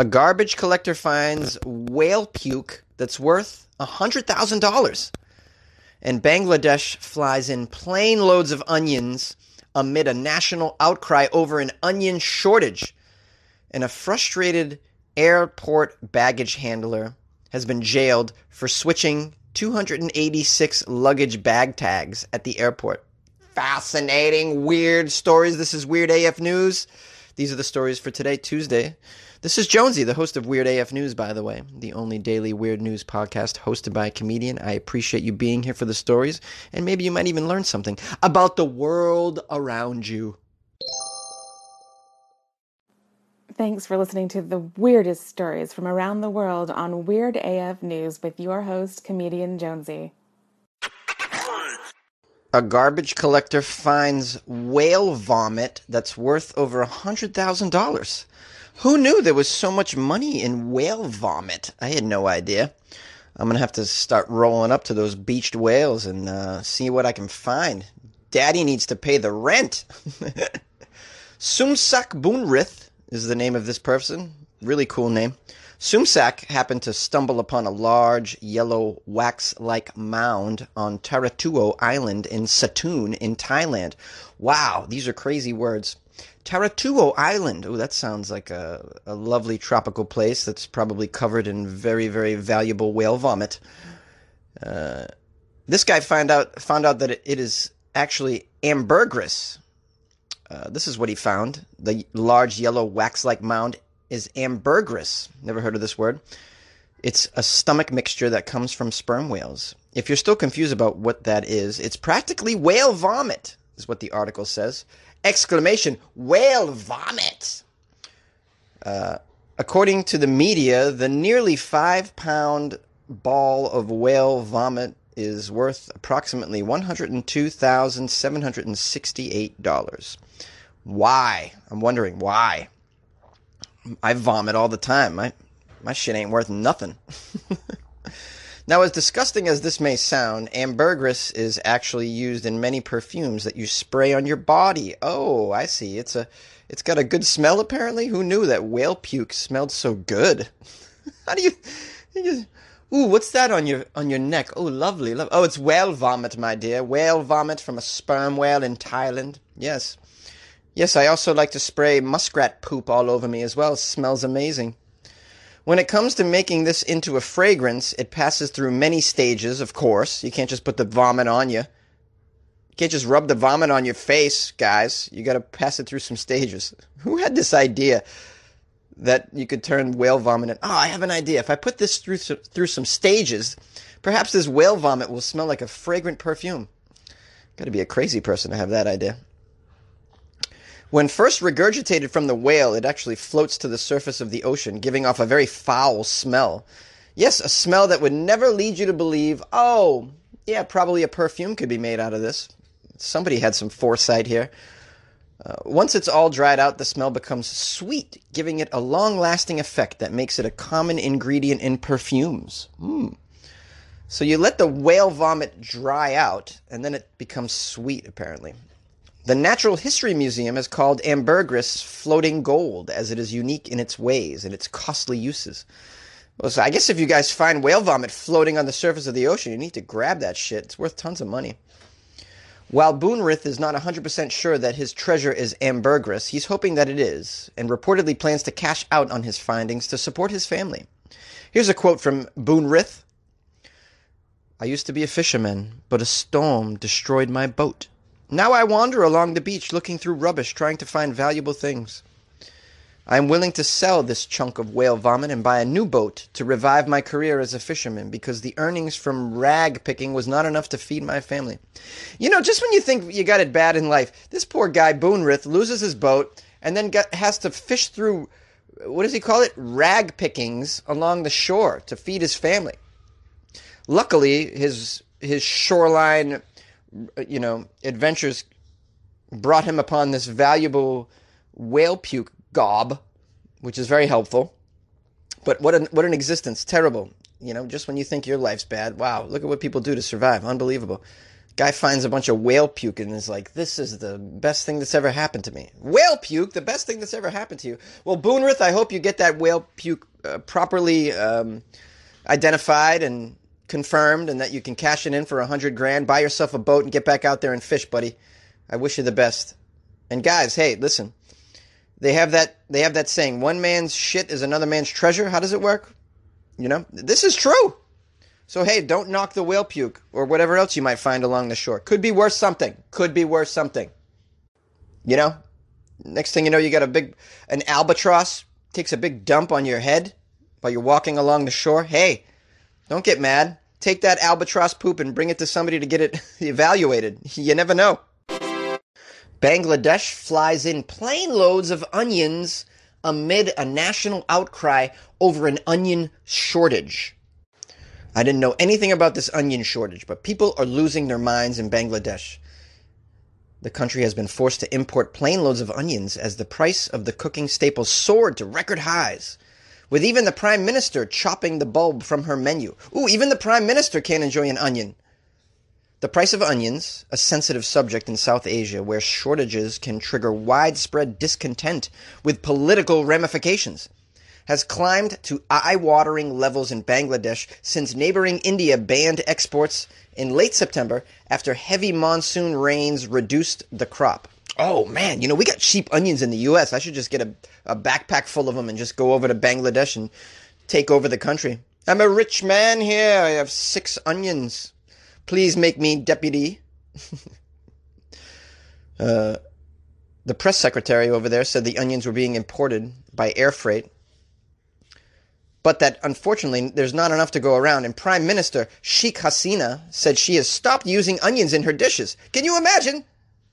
A garbage collector finds whale puke that's worth $100,000. And Bangladesh flies in plane loads of onions amid a national outcry over an onion shortage. And a frustrated airport baggage handler has been jailed for switching 286 luggage bag tags at the airport. Fascinating, weird stories. This is Weird AF News. These are the stories for today, Tuesday. This is Jonesy, the host of Weird AF News, by the way, the only daily weird news podcast hosted by a comedian. I appreciate you being here for the stories, and maybe you might even learn something about the world around you. Thanks for listening to the weirdest stories from around the world on Weird AF News with your host, comedian Jonesy. A garbage collector finds whale vomit that's worth over $100,000. Who knew there was so much money in whale vomit? I had no idea. I'm going to have to start rolling up to those beached whales and see what I can find. Daddy needs to pay the rent. Sumsak Boonrith is the name of this person. Really cool name. Sumsak happened to stumble upon a large, yellow, wax-like mound on Tarutao Island in Satun in Thailand. Wow, these are crazy words. Tarutao Island. Oh, that sounds like a lovely tropical place that's probably covered in very, very valuable whale vomit. This guy found out that it is actually ambergris. This is what he found. The large yellow wax-like mound is ambergris. Never heard of this word. It's a stomach mixture that comes from sperm whales. If you're still confused about what that is, it's practically whale vomit, is what the article says. Exclamation, whale vomit! According to the media, the nearly 5-pound ball of whale vomit is worth approximately $102,768. Why? I'm wondering why. I vomit all the time. My shit ain't worth nothing. Now, as disgusting as this may sound, ambergris is actually used in many perfumes that you spray on your body. Oh, I see. It's got a good smell, apparently. Who knew that whale puke smelled so good? How do you ooh, what's that on your neck? Oh, lovely. Oh, it's whale vomit, my dear. Whale vomit from a sperm whale in Thailand. Yes. Yes, I also like to spray muskrat poop all over me as well. It smells amazing. When it comes to making this into a fragrance, it passes through many stages, of course. You can't just put the vomit on you. You can't just rub the vomit on your face, guys. You got to pass it through some stages. Who had this idea that you could turn whale vomit in? Oh, I have an idea. If I put this through some stages, perhaps this whale vomit will smell like a fragrant perfume. Got to be a crazy person to have that idea. When first regurgitated from the whale, it actually floats to the surface of the ocean, giving off a very foul smell. Yes, a smell that would never lead you to believe, oh, yeah, probably a perfume could be made out of this. Somebody had some foresight here. Once it's all dried out, the smell becomes sweet, giving it a long-lasting effect that makes it a common ingredient in perfumes. So you let the whale vomit dry out, and then it becomes sweet, apparently. The Natural History Museum has called ambergris floating gold, as it is unique in its ways and its costly uses. Well, so I guess if you guys find whale vomit floating on the surface of the ocean, you need to grab that shit. It's worth tons of money. While Boonrith is not 100% sure that his treasure is ambergris, he's hoping that it is, and reportedly plans to cash out on his findings to support his family. Here's a quote from Boonrith. "I used to be a fisherman, but a storm destroyed my boat. Now I wander along the beach looking through rubbish, trying to find valuable things. I am willing to sell this chunk of whale vomit and buy a new boat to revive my career as a fisherman, because the earnings from rag picking was not enough to feed my family." You know, just when you think you got it bad in life, this poor guy, Boonrith, loses his boat and then has to fish through, what does he call it? Rag pickings along the shore to feed his family. Luckily, his shoreline, you know, adventures brought him upon this valuable whale puke gob, which is very helpful. But what an existence. Terrible. You know, just when you think your life's bad, wow, look at what people do to survive. Unbelievable. Guy finds a bunch of whale puke and is like, this is the best thing that's ever happened to me. Whale puke? The best thing that's ever happened to you? Well, Boonrith, I hope you get that whale puke properly identified and confirmed, and that you can cash it in for $100 grand, buy yourself a boat, and get back out there and fish, buddy. I wish you the best. And guys, hey, listen. They have that saying, one man's shit is another man's treasure. How does it work? You know, this is true. So, hey, don't knock the whale puke or whatever else you might find along the shore. Could be worth something. Could be worth something. You know, next thing you know, you got an albatross takes a big dump on your head while you're walking along the shore. Hey, don't get mad. Take that albatross poop and bring it to somebody to get it evaluated. You never know. Bangladesh flies in plane loads of onions amid a national outcry over an onion shortage. I didn't know anything about this onion shortage, but people are losing their minds in Bangladesh. The country has been forced to import plane loads of onions as the price of the cooking staple soared to record highs, with even the Prime Minister chopping the bulb from her menu. Ooh, even the Prime Minister can't enjoy an onion. The price of onions, a sensitive subject in South Asia where shortages can trigger widespread discontent with political ramifications, has climbed to eye-watering levels in Bangladesh since neighboring India banned exports in late September after heavy monsoon rains reduced the crop. Oh, man, you know, we got cheap onions in the U.S. I should just get a backpack full of them and just go over to Bangladesh and take over the country. I'm a rich man here. I have 6 onions. Please make me deputy. The press secretary over there said the onions were being imported by air freight, but that, unfortunately, there's not enough to go around. And Prime Minister Sheikh Hasina said she has stopped using onions in her dishes. Can you imagine?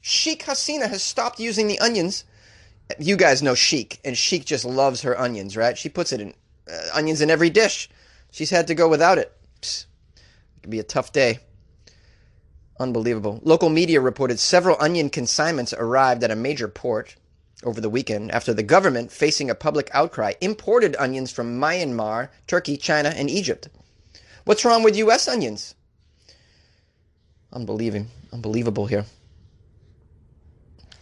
Sheikh Hasina has stopped using the onions. You guys know Sheikh, and Sheikh just loves her onions, right? She puts it in onions in every dish. She's had to go without it. Psst. It could be a tough day. Unbelievable. Local media reported several onion consignments arrived at a major port over the weekend after the government, facing a public outcry, imported onions from Myanmar, Turkey, China, and Egypt. What's wrong with U.S. onions? Unbelievable here.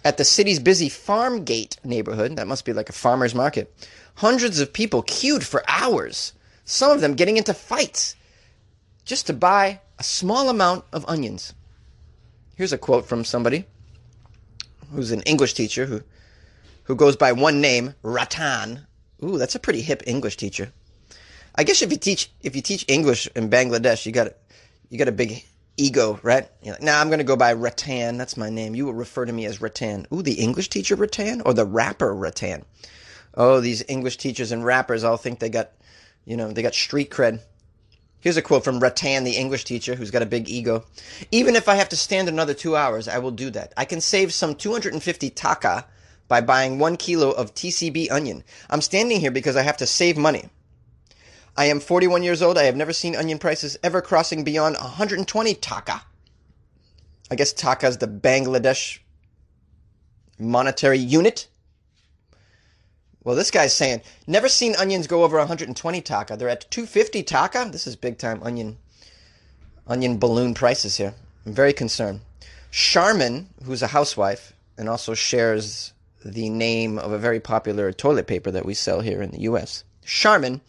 At the city's busy Farmgate neighborhood, that must be like a farmer's market, hundreds of people queued for hours, some of them getting into fights, just to buy a small amount of onions. Here's a quote from somebody who's an English teacher who goes by one name, Ratan. Ooh, that's a pretty hip English teacher. I guess if you teach English in Bangladesh, you got a big ego, right? You're like, nah, I'm going to go by Ratan. That's my name. You will refer to me as Ratan. Ooh, the English teacher Ratan or the rapper Ratan? Oh, these English teachers and rappers all think they got street cred. Here's a quote from Ratan, the English teacher, who's got a big ego. Even if I have to stand another 2 hours, I will do that. I can save some 250 taka by buying 1 kilo of TCB onion. I'm standing here because I have to save money. I am 41 years old. I have never seen onion prices ever crossing beyond 120 taka. I guess taka is the Bangladesh monetary unit. Well, this guy's saying, never seen onions go over 120 taka. They're at 250 taka. This is big time onion balloon prices here. I'm very concerned. Sharman, who's a housewife and also shares the name of a very popular toilet paper that we sell here in the U.S. Sharman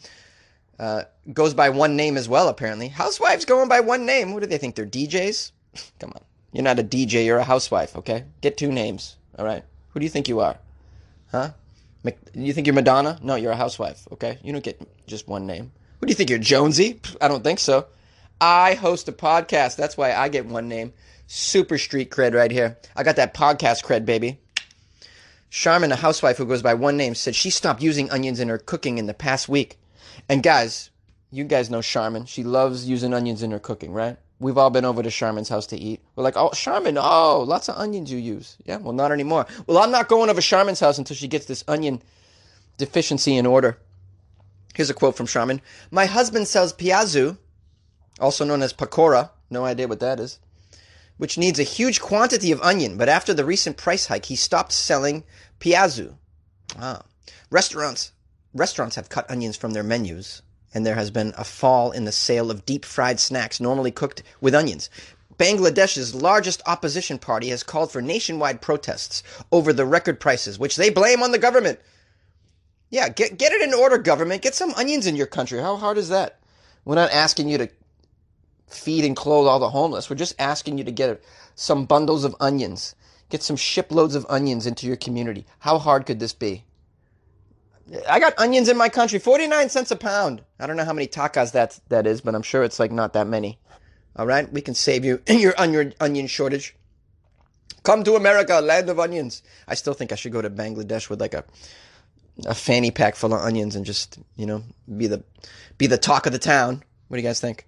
goes by one name as well, apparently. Housewives going by one name. What do they think? They're DJs? Come on. You're not a DJ. You're a housewife, okay? Get 2 names, all right? Who do you think you are? Huh? You think you're Madonna? No, you're a housewife, okay? You don't get just one name. What do you think, you're Jonesy? I don't think so. I host a podcast. That's why I get one name. Super street cred right here. I got that podcast cred, baby. Sharman, a housewife who goes by one name, said she stopped using onions in her cooking in the past week. And guys, you guys know Sharman. She loves using onions in her cooking, right? We've all been over to Sharman's house to eat. We're like, oh, Sharman, oh, lots of onions you use. Yeah, well, not anymore. Well, I'm not going over Sharman's house until she gets this onion deficiency in order. Here's a quote from Sharman. My husband sells Piazu, also known as Pakora. No idea what that is. Which needs a huge quantity of onion. But after the recent price hike, he stopped selling Piazu. Ah. Restaurants have cut onions from their menus, and there has been a fall in the sale of deep-fried snacks normally cooked with onions. Bangladesh's largest opposition party has called for nationwide protests over the record prices, which they blame on the government. Yeah, get it in order, government. Get some onions in your country. How hard is that? We're not asking you to feed and clothe all the homeless. We're just asking you to get some bundles of onions. Get some shiploads of onions into your community. How hard could this be? I got onions in my country, 49 cents a pound. I don't know how many takas that is, but I'm sure it's like not that many. All right, we can save you your onion shortage. Come to America, land of onions. I still think I should go to Bangladesh with like a fanny pack full of onions and just, you know, be the talk of the town. What do you guys think?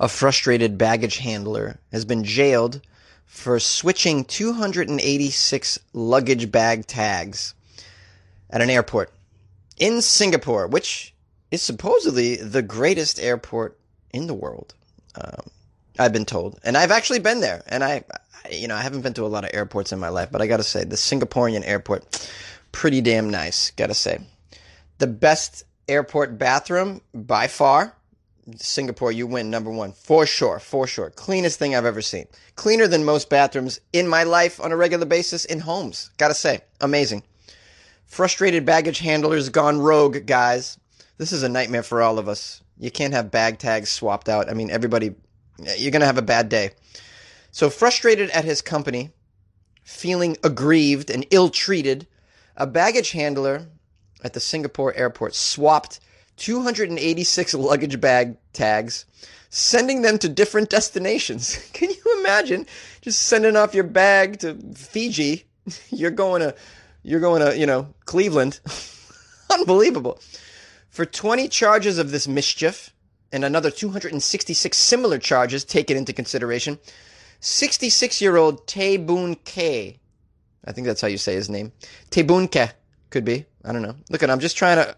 A frustrated baggage handler has been jailed for switching 286 luggage bag tags at an airport in Singapore, which is supposedly the greatest airport in the world, I've been told. And I've actually been there. And I haven't been to a lot of airports in my life, but I got to say, the Singaporean airport, pretty damn nice, got to say. The best airport bathroom by far. Singapore, you win number one, for sure. Cleanest thing I've ever seen. Cleaner than most bathrooms in my life on a regular basis in homes. Gotta say, amazing. Frustrated baggage handlers gone rogue, guys. This is a nightmare for all of us. You can't have bag tags swapped out. I mean, everybody, you're gonna have a bad day. So frustrated at his company, feeling aggrieved and ill-treated, a baggage handler at the Singapore airport swapped 286 luggage bag tags, sending them to different destinations. Can you imagine just sending off your bag to Fiji? You're going to, you know, Cleveland. Unbelievable. For 20 charges of this mischief and another 266 similar charges taken into consideration, 66-year-old Te Bunke, I think that's how you say his name. Te Bunke could be. I don't know. Look, I'm just trying to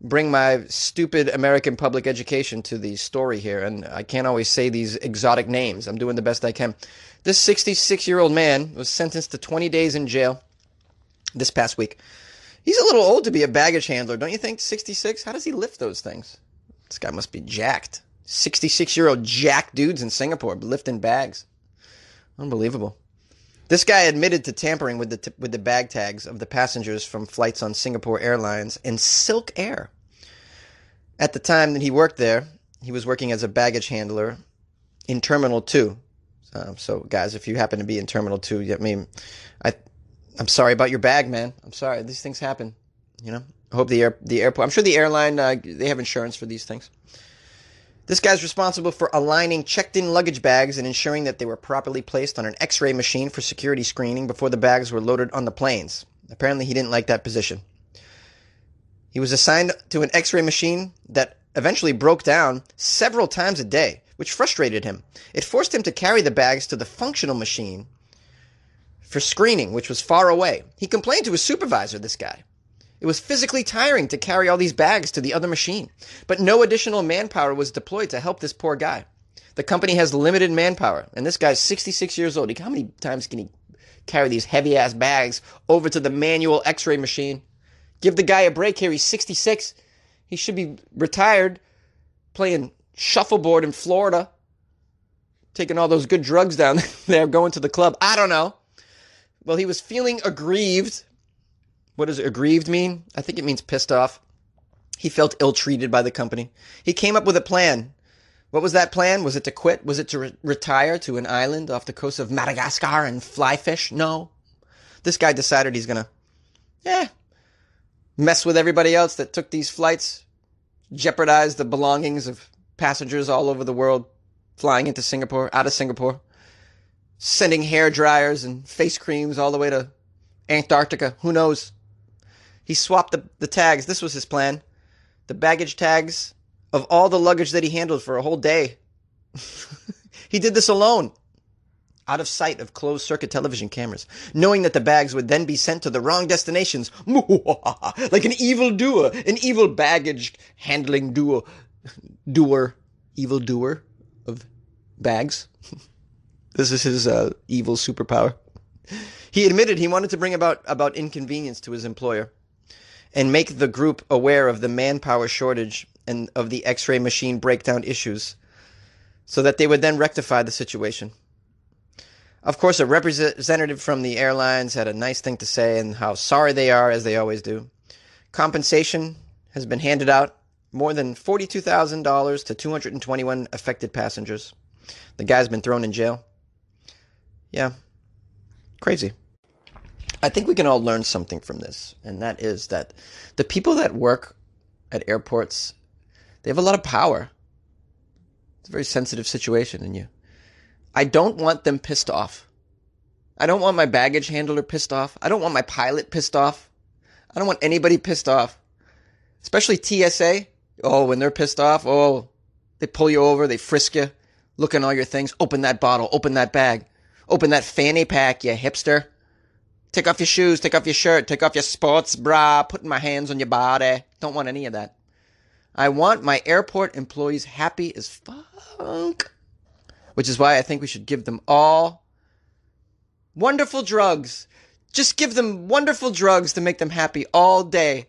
bring my stupid American public education to the story here, and I can't always say these exotic names. I'm doing the best I can. This 66-year-old man was sentenced to 20 days in jail this past week. He's a little old to be a baggage handler, don't you think? 66? How does he lift those things? This guy must be jacked. 66-year-old jacked dudes in Singapore lifting bags. Unbelievable. This guy admitted to tampering with the bag tags of the passengers from flights on Singapore Airlines and Silk Air. At the time that he worked there, he was working as a baggage handler in Terminal 2. So, guys, if you happen to be in Terminal 2, I mean, I'm sorry about your bag, man. I'm sorry. These things happen, you know. I hope the airport. I'm sure the airline, they have insurance for these things. This guy's responsible for aligning checked-in luggage bags and ensuring that they were properly placed on an X-ray machine for security screening before the bags were loaded on the planes. Apparently, he didn't like that position. He was assigned to an X-ray machine that eventually broke down several times a day, which frustrated him. It forced him to carry the bags to the functional machine for screening, which was far away. He complained to his supervisor, this guy. It was physically tiring to carry all these bags to the other machine, but no additional manpower was deployed to help this poor guy. The company has limited manpower, and this guy's 66 years old. How many times can he carry these heavy-ass bags over to the manual X-ray machine? Give the guy a break here. He's 66. He should be retired, playing shuffleboard in Florida, taking all those good drugs down there, going to the club. I don't know. Well, he was feeling aggrieved. What does aggrieved mean? I think it means pissed off. He felt ill-treated by the company. He came up with a plan. What was that plan? Was it to quit? Was it to retire to an island off the coast of Madagascar and fly fish? No. This guy decided he's going to mess with everybody else that took these flights, jeopardize the belongings of passengers all over the world flying into Singapore, out of Singapore, sending hair dryers and face creams all the way to Antarctica. Who knows? He swapped the tags. This was his plan. The baggage tags of all the luggage that he handled for a whole day. He did this alone, out of sight of closed-circuit television cameras, knowing that the bags would then be sent to the wrong destinations. Like an evil doer, an evil baggage-handling evil doer of bags. This is his evil superpower. He admitted he wanted to bring about inconvenience to his employer and make the group aware of the manpower shortage and of the X-ray machine breakdown issues so that they would then rectify the situation. Of course, a representative from the airlines had a nice thing to say and how sorry they are, as they always do. Compensation has been handed out, more than $42,000 to 221 affected passengers. The guy's been thrown in jail. Yeah, crazy. I think we can all learn something from this, and that is that the people that work at airports, they have a lot of power. It's a very sensitive situation, and I don't want them pissed off. I don't want my baggage handler pissed off. I don't want my pilot pissed off. I don't want anybody pissed off. Especially TSA. Oh, when they're pissed off, they pull you over, they frisk you, look in all your things, open that bottle, open that bag, open that fanny pack, you hipster. Take off your shoes, take off your shirt, take off your sports bra, putting my hands on your body. Don't want any of that. I want my airport employees happy as fuck. Which is why I think we should give them all wonderful drugs. Just give them wonderful drugs to make them happy all day.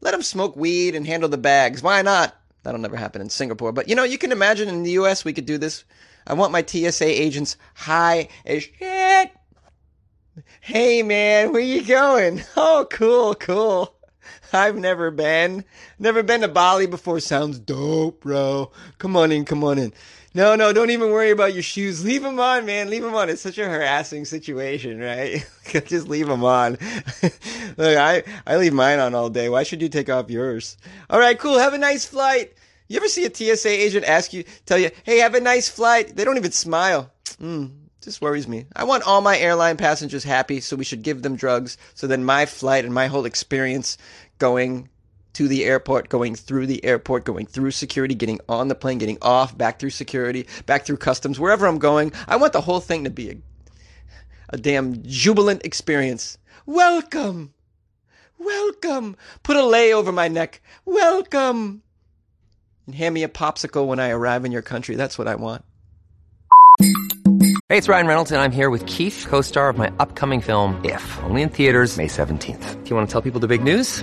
Let them smoke weed and handle the bags. Why not? That'll never happen in Singapore. But, you can imagine in the U.S. we could do this. I want my TSA agents high as shit. Hey, man, where you going? Oh, cool. I've never been. Never been to Bali before. Sounds dope, bro. Come on in. No, don't even worry about your shoes. Leave them on, man. Leave them on. It's such a harassing situation, right? Just leave them on. Look, I leave mine on all day. Why should you take off yours? All right, cool. Have a nice flight. You ever see a TSA agent tell you, hey, have a nice flight? They don't even smile. This worries me. I want all my airline passengers happy, so we should give them drugs. So then my flight and my whole experience going to the airport, going through the airport, going through security, getting on the plane, getting off, back through security, back through customs, wherever I'm going, I want the whole thing to be a damn jubilant experience. Welcome. Put a lei over my neck. Welcome. And hand me a popsicle when I arrive in your country. That's what I want. Hey, it's Ryan Reynolds, and I'm here with Keith, co-star of my upcoming film, If, only in theaters May 17th. Do you want to tell people the big news?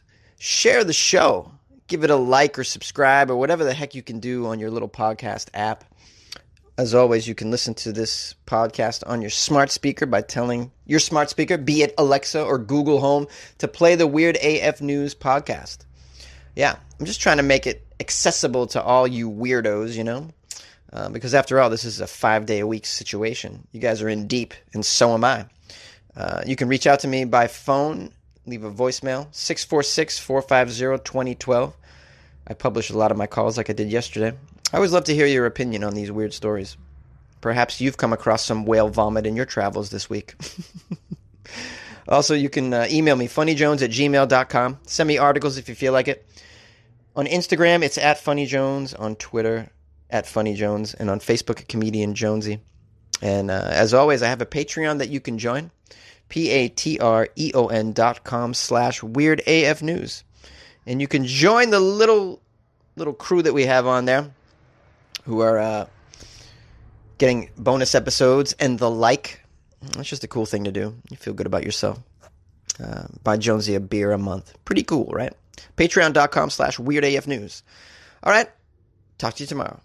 share the show, give it a like or subscribe or whatever the heck you can do on your little podcast app. As always, you can listen to this podcast on your smart speaker by telling your smart speaker, be it Alexa or Google Home, to play the Weird AF News podcast. Yeah, I'm just trying to make it accessible to all you weirdos, because after all, this is a 5-day-a-week situation. You guys are in deep, and so am I. You can reach out to me by phone. Leave a voicemail, 646-450-2012. I publish a lot of my calls like I did yesterday. I always love to hear your opinion on these weird stories. Perhaps you've come across some whale vomit in your travels this week. Also, you can email me, funnyjones@gmail.com. Send me articles if you feel like it. On Instagram, it's @funnyjones. On Twitter, @funnyjones. And on Facebook, Comedian Jonesy. And as always, I have a Patreon that you can join. patreon.com/weirdafnews. And you can join the little crew that we have on there who are getting bonus episodes and the like. That's just a cool thing to do. You feel good about yourself. Buy Jonesy a beer a month. Pretty cool, right? Patreon.com/weirdafnews. All right. Talk to you tomorrow.